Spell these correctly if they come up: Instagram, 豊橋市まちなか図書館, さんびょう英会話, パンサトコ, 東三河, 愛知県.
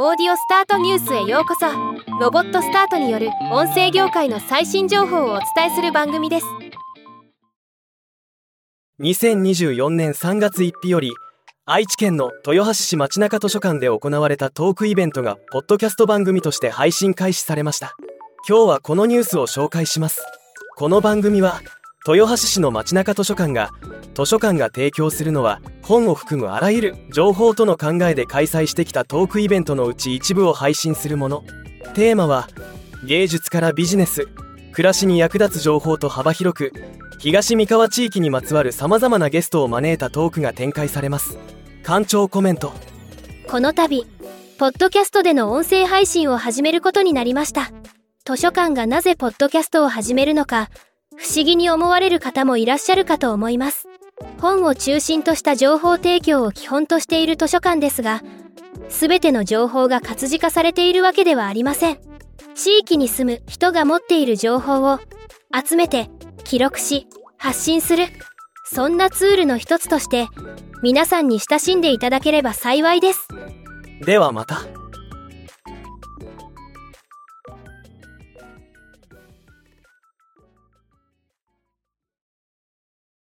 オーディオスタートニュースへようこそ。ロボットスタートによる音声業界の最新情報をお伝えする番組です。2024年3月1日より愛知県の豊橋市町中図書館で行われたトークイベントがポッドキャスト番組として配信開始されました。今日はこのニュースを紹介します。この番組は豊橋市の町中図書館が提供するのは本を含むあらゆる情報との考えで開催してきたトークイベントのうち一部を配信するもの。テーマは芸術からビジネス、暮らしに役立つ情報と幅広く東三河地域にまつわるさまざまなゲストを招いたトークが展開されます。館長コメント。この度ポッドキャストでの音声配信を始めることになりました。図書館がなぜポッドキャストを始めるのか不思議に思われる方もいらっしゃるかと思います。本を中心とした情報提供を基本としている図書館ですが、すべての情報が活字化されているわけではありません。地域に住む人が持っている情報を集めて記録し発信する、そんなツールの一つとして皆さんに親しんでいただければ幸いです。ではまた。